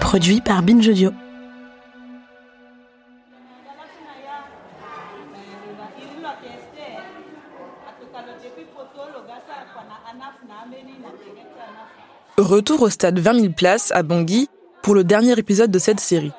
Produit par Bin Jodio. Retour au stade 20 000 places à Bangui pour le dernier épisode de cette série.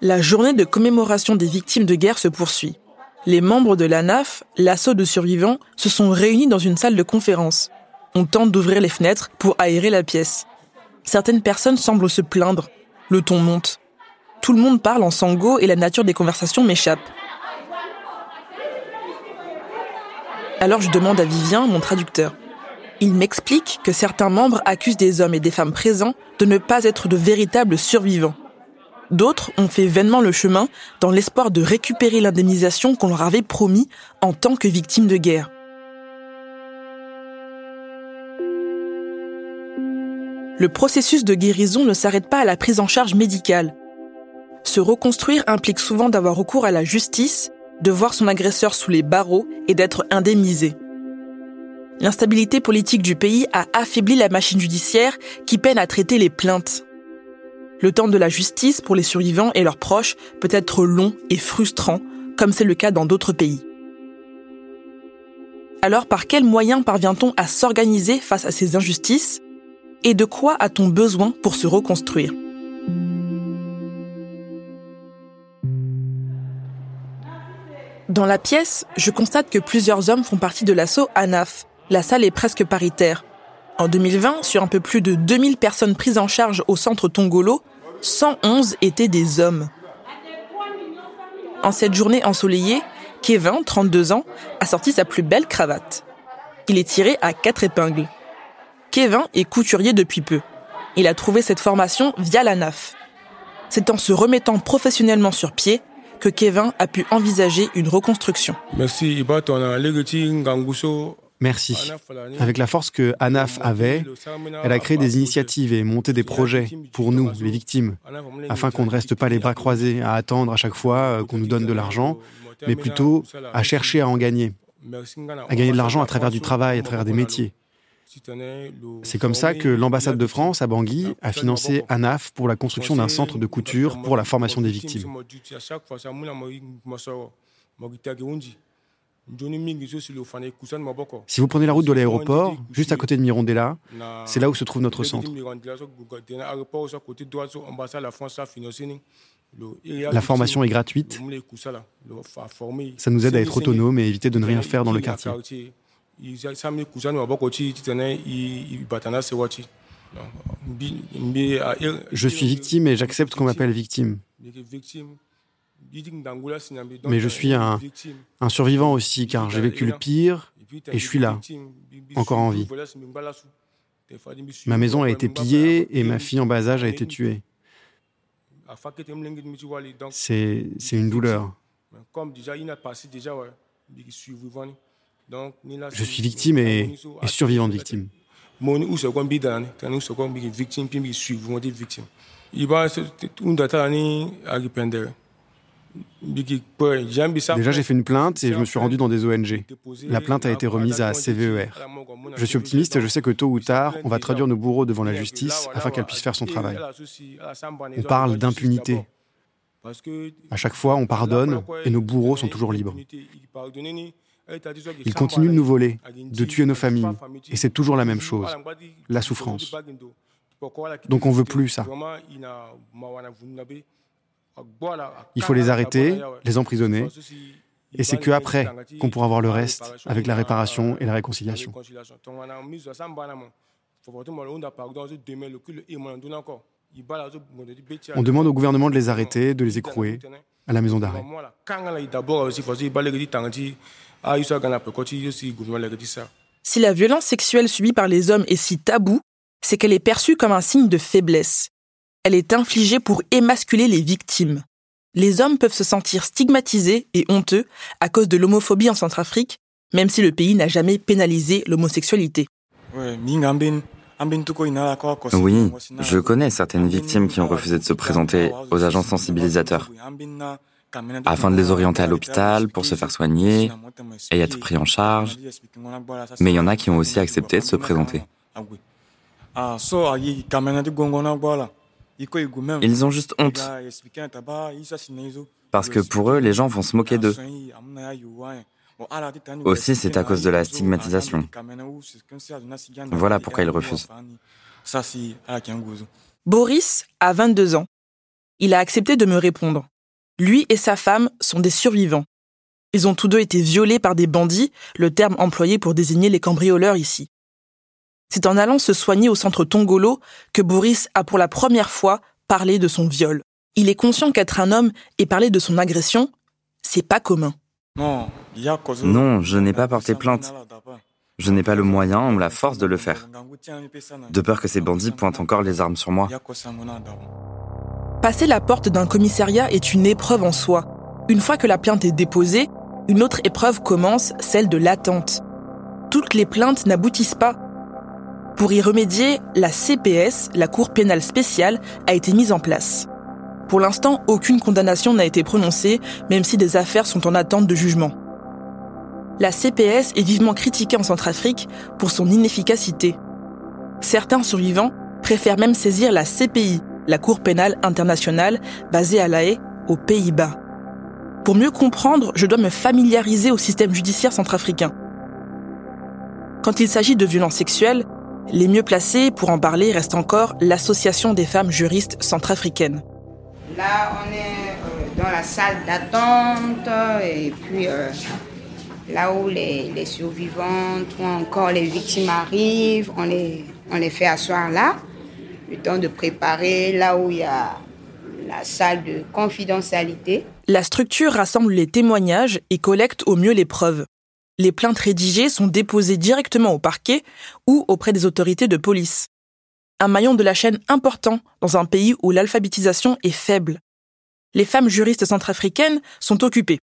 La journée de commémoration des victimes de guerre se poursuit. Les membres de l'ANAF, l'assaut de survivants, se sont réunis dans une salle de conférence. On tente d'ouvrir les fenêtres pour aérer la pièce. Certaines personnes semblent se plaindre. Le ton monte. Tout le monde parle en sango et la nature des conversations m'échappe. Alors je demande à Vivien, mon traducteur. Il m'explique que certains membres accusent des hommes et des femmes présents de ne pas être de véritables survivants. D'autres ont fait vainement le chemin dans l'espoir de récupérer l'indemnisation qu'on leur avait promis en tant que victimes de guerre. Le processus de guérison ne s'arrête pas à la prise en charge médicale. Se reconstruire implique souvent d'avoir recours à la justice, de voir son agresseur sous les barreaux et d'être indemnisé. L'instabilité politique du pays a affaibli la machine judiciaire qui peine à traiter les plaintes. Le temps de la justice pour les survivants et leurs proches peut être long et frustrant, comme c'est le cas dans d'autres pays. Alors par quels moyens parvient-on à s'organiser face à ces injustices ? Et de quoi a-t-on besoin pour se reconstruire ? Dans la pièce, je constate que plusieurs hommes font partie de l'assaut ANAF. La salle est presque paritaire. En 2020, sur un peu plus de 2000 personnes prises en charge au centre Tongolo, 111 étaient des hommes. En cette journée ensoleillée, Kevin, 32 ans, a sorti sa plus belle cravate. Il est tiré à 4 épingles. Kevin est couturier depuis peu. Il a trouvé cette formation via l'ANAF. C'est en se remettant professionnellement sur pied que Kevin a pu envisager une reconstruction. Merci. Avec la force que ANAF avait, elle a créé des initiatives et monté des projets pour nous, les victimes, afin qu'on ne reste pas les bras croisés à attendre à chaque fois qu'on nous donne de l'argent, mais plutôt à chercher à en gagner. À gagner de l'argent à travers du travail, à travers des métiers. C'est comme ça que l'ambassade de France à Bangui a financé ANAF pour la construction d'un centre de couture pour la formation des victimes. Si vous prenez la route de l'aéroport, juste à côté de Mirondela, c'est là où se trouve notre centre. La formation est gratuite. Ça nous aide à être autonomes et éviter de ne rien faire dans le quartier. Je suis victime et j'accepte qu'on m'appelle victime. Mais je suis un survivant aussi, car j'ai vécu le pire et je suis là, encore en vie. Ma maison a été pillée et ma fille en bas âge a été tuée. C'est une douleur. Je suis victime et survivant de victime. Déjà, j'ai fait une plainte et je me suis rendu dans des ONG. La plainte a été remise à CVER. Je suis optimiste et je sais que tôt ou tard, on va traduire nos bourreaux devant la justice afin qu'elle puisse faire son travail. On parle d'impunité. À chaque fois, on pardonne et nos bourreaux sont toujours libres. Ils continuent de nous voler, de tuer nos familles, et c'est toujours la même chose, la souffrance. Donc on ne veut plus ça. Il faut les arrêter, les emprisonner, et c'est qu'après qu'on pourra voir le reste avec la réparation et la réconciliation. On demande au gouvernement de les arrêter, de les écrouer, à la maison d'arrêt. Si la violence sexuelle subie par les hommes est si taboue, c'est qu'elle est perçue comme un signe de faiblesse. Elle est infligée pour émasculer les victimes. Les hommes peuvent se sentir stigmatisés et honteux à cause de l'homophobie en Centrafrique, même si le pays n'a jamais pénalisé l'homosexualité. Oui, je connais certaines victimes qui ont refusé de se présenter aux agents sensibilisateurs afin de les orienter à l'hôpital pour se faire soigner et être pris en charge. Mais il y en a qui ont aussi accepté de se présenter. Ils ont juste honte, parce que pour eux, les gens vont se moquer d'eux. Aussi, c'est à cause de la stigmatisation. Voilà pourquoi ils refusent. Boris a 22 ans. Il a accepté de me répondre. Lui et sa femme sont des survivants. Ils ont tous deux été violés par des bandits, le terme employé pour désigner les cambrioleurs ici. C'est en allant se soigner au centre Tongolo que Boris a pour la première fois parlé de son viol. Il est conscient qu'être un homme et parler de son agression, c'est pas commun. Non, je n'ai pas porté plainte. Je n'ai pas le moyen ou la force de le faire. De peur que ces bandits pointent encore les armes sur moi. Passer la porte d'un commissariat est une épreuve en soi. Une fois que la plainte est déposée, une autre épreuve commence, celle de l'attente. Toutes les plaintes n'aboutissent pas. Pour y remédier, la CPS, la Cour pénale spéciale, a été mise en place. Pour l'instant, aucune condamnation n'a été prononcée, même si des affaires sont en attente de jugement. La CPS est vivement critiquée en Centrafrique pour son inefficacité. Certains survivants préfèrent même saisir la CPI, la Cour pénale internationale, basée à La Haye, aux Pays-Bas. Pour mieux comprendre, je dois me familiariser au système judiciaire centrafricain. Quand il s'agit de violences sexuelles, les mieux placés pour en parler reste encore l'Association des femmes juristes centrafricaines. Là, on est dans la salle d'attente et puis là où les survivantes ou encore les victimes arrivent, on les fait asseoir là, le temps de préparer là où il y a la salle de confidentialité. La structure rassemble les témoignages et collecte au mieux les preuves. Les plaintes rédigées sont déposées directement au parquet ou auprès des autorités de police. Un maillon de la chaîne important dans un pays où l'alphabétisation est faible. Les femmes juristes centrafricaines sont occupées,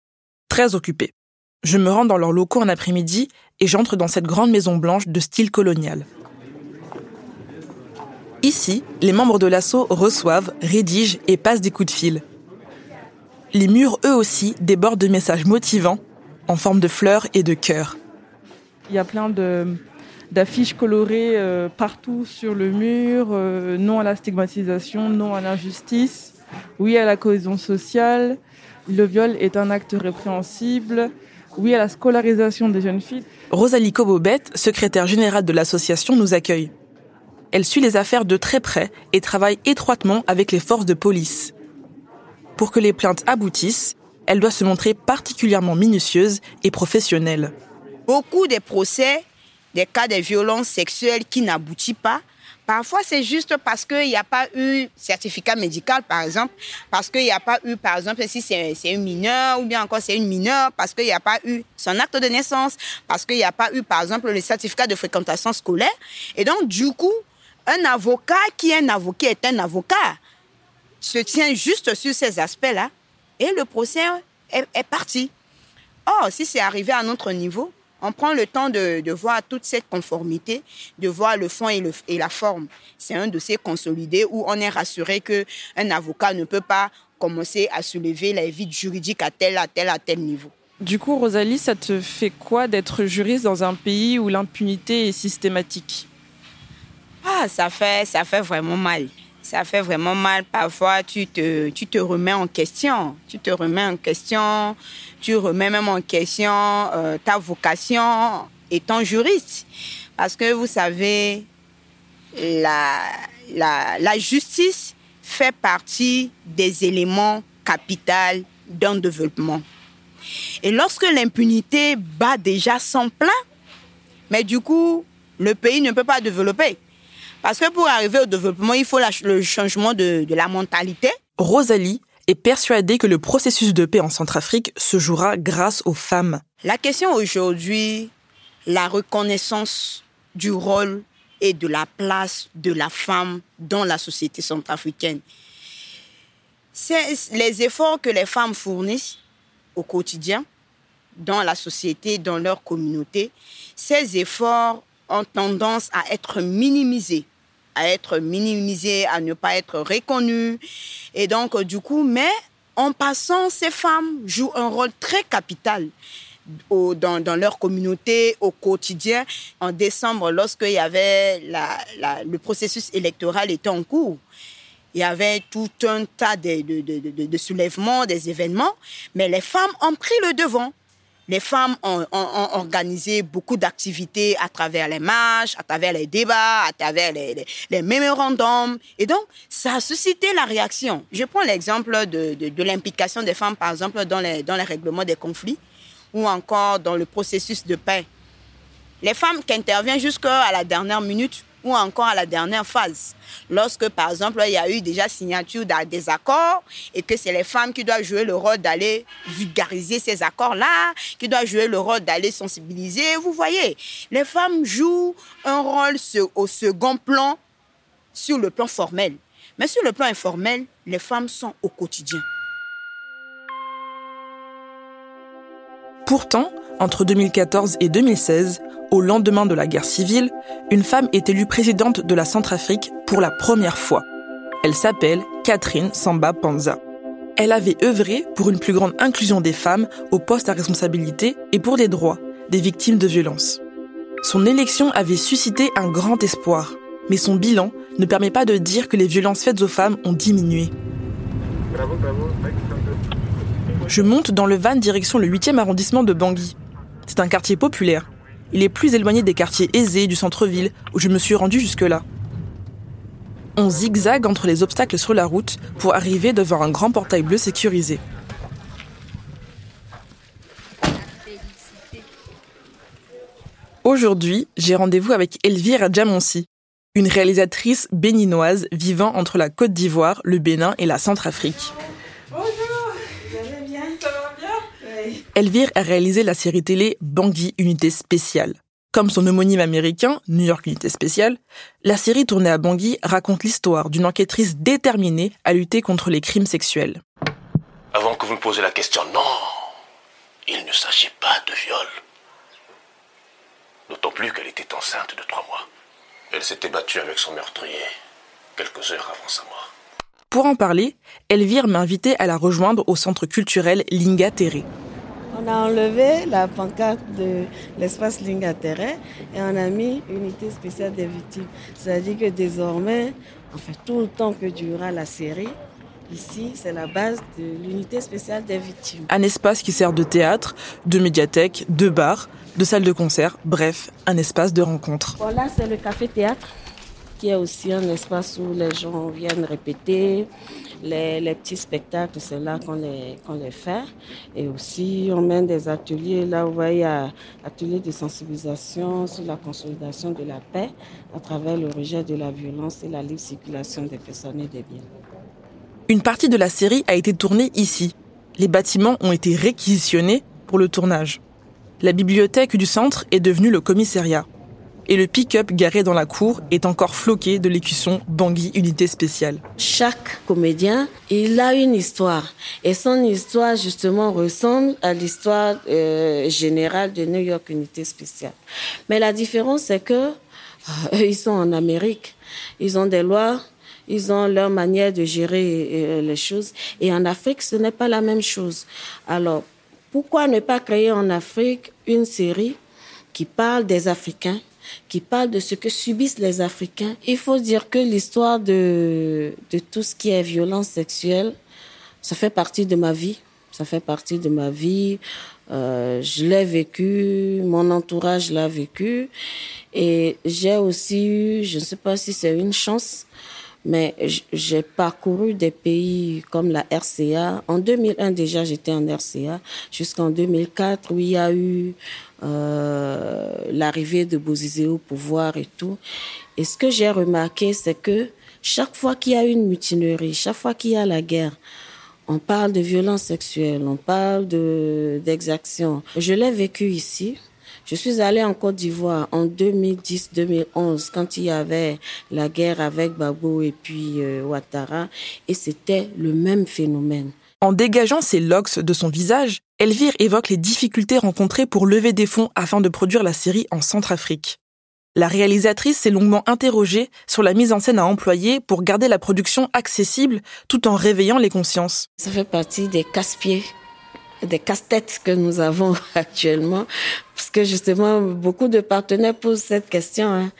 très occupées. Je me rends dans leurs locaux en après-midi et j'entre dans cette grande maison blanche de style colonial. Ici, les membres de l'assaut reçoivent, rédigent et passent des coups de fil. Les murs, eux aussi, débordent de messages motivants, en forme de fleurs et de cœurs. Il y a plein d'affiches colorées partout sur le mur, non à la stigmatisation, non à l'injustice, oui à la cohésion sociale, le viol est un acte répréhensible, oui à la scolarisation des jeunes filles. Rosalie Kobobet, secrétaire générale de l'association, nous accueille. Elle suit les affaires de très près et travaille étroitement avec les forces de police. Pour que les plaintes aboutissent, elle doit se montrer particulièrement minutieuse et professionnelle. Beaucoup de procès, des cas de violences sexuelles qui n'aboutissent pas, parfois c'est juste parce qu'il n'y a pas eu certificat médical, par exemple, parce qu'il n'y a pas eu, par exemple, si c'est un mineur ou bien encore c'est une mineure, parce qu'il n'y a pas eu son acte de naissance, parce qu'il n'y a pas eu, par exemple, le certificat de fréquentation scolaire. Et donc, du coup, un avocat qui est un avocat se tient juste sur ces aspects-là. Et le procès est parti. Or, si c'est arrivé à notre niveau, on prend le temps de voir toute cette conformité, de voir le fond et la forme. C'est un dossier consolidé où on est rassuré qu'un avocat ne peut pas commencer à soulever les vides juridiques à tel niveau. Du coup, Rosalie, ça te fait quoi d'être juriste dans un pays où l'impunité est systématique ? Ah, ça fait vraiment mal. Ça fait vraiment mal. Parfois, tu te remets en question. Tu remets même en question ta vocation étant juriste. Parce que vous savez, la justice fait partie des éléments capitaux d'un développement. Et lorsque l'impunité bat déjà son plein, mais du coup, le pays ne peut pas développer. Parce que pour arriver au développement, il faut le changement de la mentalité. Rosalie est persuadée que le processus de paix en Centrafrique se jouera grâce aux femmes. La question aujourd'hui, la reconnaissance du rôle et de la place de la femme dans la société centrafricaine. C'est les efforts que les femmes fournissent au quotidien, dans la société, dans leur communauté. Ces efforts ont tendance à être minimisés, à ne pas être reconnus. Et donc, du coup, mais en passant, ces femmes jouent un rôle très capital dans leur communauté, au quotidien. En décembre, lorsqu'il y avait le processus électoral était en cours, il y avait tout un tas de soulèvements, des événements, mais les femmes ont pris le devant. Les femmes ont organisé beaucoup d'activités à travers les marches, à travers les débats, à travers les mémorandums. Et donc, ça a suscité la réaction. Je prends l'exemple de l'implication des femmes, par exemple, dans les règlements des conflits ou encore dans le processus de paix. Les femmes qui interviennent jusqu'à la dernière minute ou encore à la dernière phase. Lorsque, par exemple, il y a eu déjà signature d'un désaccord et que c'est les femmes qui doivent jouer le rôle d'aller vulgariser ces accords-là, qui doivent jouer le rôle d'aller sensibiliser. Vous voyez, les femmes jouent un rôle au second plan sur le plan formel. Mais sur le plan informel, les femmes sont au quotidien. Pourtant, entre 2014 et 2016, au lendemain de la guerre civile, une femme est élue présidente de la Centrafrique pour la première fois. Elle s'appelle Catherine Samba Panza. Elle avait œuvré pour une plus grande inclusion des femmes aux postes à responsabilité et pour les droits des victimes de violences. Son élection avait suscité un grand espoir, mais son bilan ne permet pas de dire que les violences faites aux femmes ont diminué. Bravo, bravo. Je monte dans le van direction le 8e arrondissement de Bangui. C'est un quartier populaire. Il est plus éloigné des quartiers aisés du centre-ville où je me suis rendue jusque-là. On zigzague entre les obstacles sur la route pour arriver devant un grand portail bleu sécurisé. Aujourd'hui, j'ai rendez-vous avec Elvira Djamonsi, une réalisatrice béninoise vivant entre la Côte d'Ivoire, le Bénin et la Centrafrique. Elvire a réalisé la série télé Bangui Unité Spéciale. Comme son homonyme américain, New York Unité Spéciale, la série tournée à Bangui raconte l'histoire d'une enquêtrice déterminée à lutter contre les crimes sexuels. Avant que vous me posiez la question, non, il ne s'agit pas de viol. D'autant plus qu'elle était enceinte de 3 mois. Elle s'était battue avec son meurtrier quelques heures avant sa mort. Pour en parler, Elvire m'a invitée à la rejoindre au centre culturel Linga Théré. On a enlevé la pancarte de l'espace Linga Théré et on a mis Unité Spéciale des Victimes. C'est-à-dire que désormais, tout le temps que durera la série, ici, c'est la base de l'Unité Spéciale des Victimes. Un espace qui sert de théâtre, de médiathèque, de bar, de salle de concert, bref, un espace de rencontre. Bon, là, c'est le café-théâtre, qui est aussi un espace où les gens viennent répéter les petits spectacles, c'est là qu'on les fait. Et aussi, on mène des ateliers, là, vous voyez, ateliers de sensibilisation sur la consolidation de la paix à travers le rejet de la violence et la libre circulation des personnes et des biens. Une partie de la série a été tournée ici. Les bâtiments ont été réquisitionnés pour le tournage. La bibliothèque du centre est devenue le commissariat. Et le pick-up garé dans la cour est encore floqué de l'écusson Bangui Unité Spéciale. Chaque comédien, il a une histoire. Et son histoire, justement, ressemble à l'histoire générale de New York Unité Spéciale. Mais la différence, c'est que ils sont en Amérique. Ils ont des lois, ils ont leur manière de gérer les choses. Et en Afrique, ce n'est pas la même chose. Alors, pourquoi ne pas créer en Afrique une série qui parle des Africains, qui parle de ce que subissent les Africains. Il faut dire que l'histoire de tout ce qui est violence sexuelle, ça fait partie de ma vie. Je l'ai vécu, mon entourage l'a vécu. Et j'ai aussi eu, je ne sais pas si c'est une chance, mais j'ai parcouru des pays comme la RCA. En 2001 déjà, j'étais en RCA, jusqu'en 2004 où il y a eu l'arrivée de Bozizé au pouvoir et tout. Et ce que j'ai remarqué, c'est que chaque fois qu'il y a une mutinerie, chaque fois qu'il y a la guerre, On parle de violences sexuelles, on parle d'exactions. Je l'ai vécu ici. Je suis allée en Côte d'Ivoire en 2010-2011 quand il y avait la guerre avec Gbagbo et puis Ouattara et c'était le même phénomène. En dégageant ses locks de son visage, Elvire évoque les difficultés rencontrées pour lever des fonds afin de produire la série en Centrafrique. La réalisatrice s'est longuement interrogée sur la mise en scène à employer pour garder la production accessible tout en réveillant les consciences. Ça fait partie des casse-pieds, des casse-têtes que nous avons actuellement, parce que justement, beaucoup de partenaires posent cette question.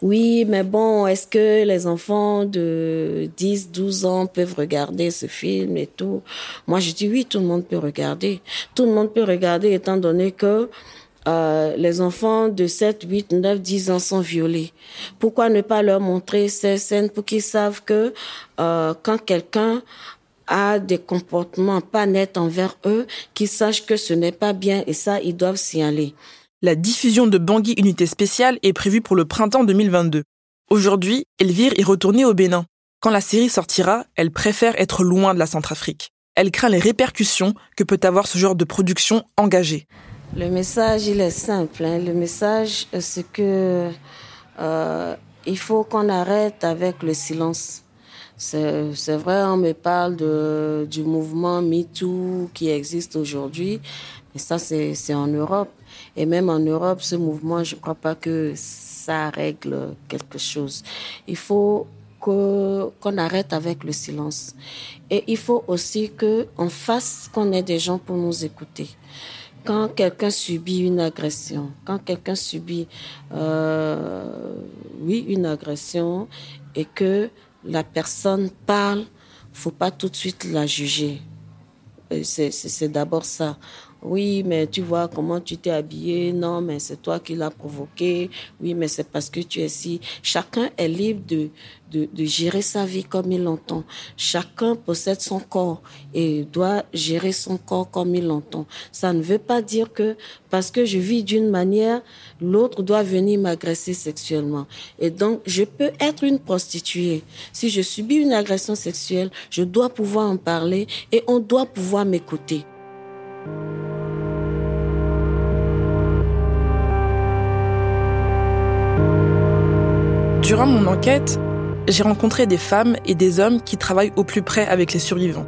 Oui, mais bon, est-ce que les enfants de 10, 12 ans peuvent regarder ce film et tout? Moi, je dis oui, tout le monde peut regarder. Tout le monde peut regarder étant donné que les enfants de 7, 8, 9, 10 ans sont violés. Pourquoi ne pas leur montrer ces scènes pour qu'ils savent que quand quelqu'un a des comportements pas nets envers eux, qu'ils sachent que ce n'est pas bien et ça, ils doivent s'y aller. La diffusion de Bangui Unité Spéciale est prévue pour le printemps 2022. Aujourd'hui, Elvire est retournée au Bénin. Quand la série sortira, elle préfère être loin de la Centrafrique. Elle craint les répercussions que peut avoir ce genre de production engagée. Le message, il est simple. Le message, c'est que il faut qu'on arrête avec le silence. C'est vrai, on me parle du mouvement MeToo qui existe aujourd'hui, mais ça, c'est en Europe. Et même en Europe, ce mouvement, je ne crois pas que ça règle quelque chose. Il faut qu'on arrête avec le silence. Et il faut aussi qu'on fasse qu'on ait des gens pour nous écouter. Quand quelqu'un subit une agression, quand quelqu'un subit une agression et que la personne parle, faut pas tout de suite la juger. C'est d'abord ça. Oui, mais tu vois comment tu t'es habillée. Non, mais c'est toi qui l'as provoqué. Oui, mais c'est parce que tu es ici. Chacun est libre de gérer sa vie comme il l'entend. Chacun possède son corps et doit gérer son corps comme il l'entend. Ça ne veut pas dire que parce que je vis d'une manière, l'autre doit venir m'agresser sexuellement. Et donc, je peux être une prostituée. Si je subis une agression sexuelle, je dois pouvoir en parler et on doit pouvoir m'écouter. Durant mon enquête, j'ai rencontré des femmes et des hommes qui travaillent au plus près avec les survivants.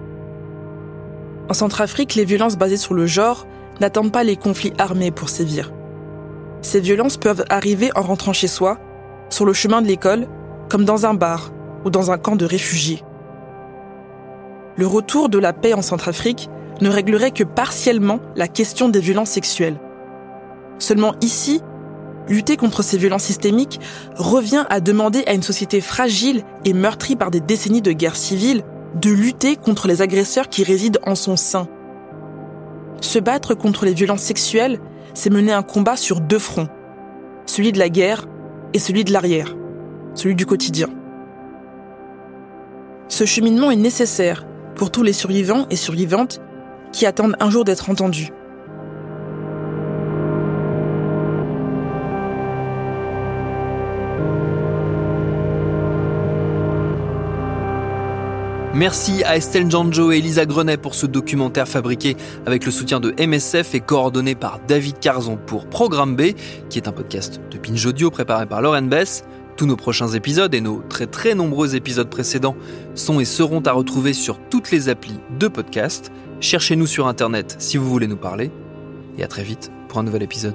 En Centrafrique, les violences basées sur le genre n'attendent pas les conflits armés pour sévir. Ces violences peuvent arriver en rentrant chez soi, sur le chemin de l'école, comme dans un bar ou dans un camp de réfugiés. Le retour de la paix en Centrafrique ne réglerait que partiellement la question des violences sexuelles. Seulement ici, lutter contre ces violences systémiques revient à demander à une société fragile et meurtrie par des décennies de guerre civile de lutter contre les agresseurs qui résident en son sein. Se battre contre les violences sexuelles, c'est mener un combat sur deux fronts, celui de la guerre et celui de l'arrière, celui du quotidien. Ce cheminement est nécessaire pour tous les survivants et survivantes qui attendent un jour d'être entendus. Merci à Estelle Njanjo et Elisa Grenet pour ce documentaire fabriqué avec le soutien de MSF et coordonné par David Carzon pour Programme B, qui est un podcast de Bin Jodio préparé par Lauren Bess. Tous nos prochains épisodes et nos très très nombreux épisodes précédents sont et seront à retrouver sur toutes les applis de podcast. Cherchez-nous sur Internet si vous voulez nous parler. Et à très vite pour un nouvel épisode.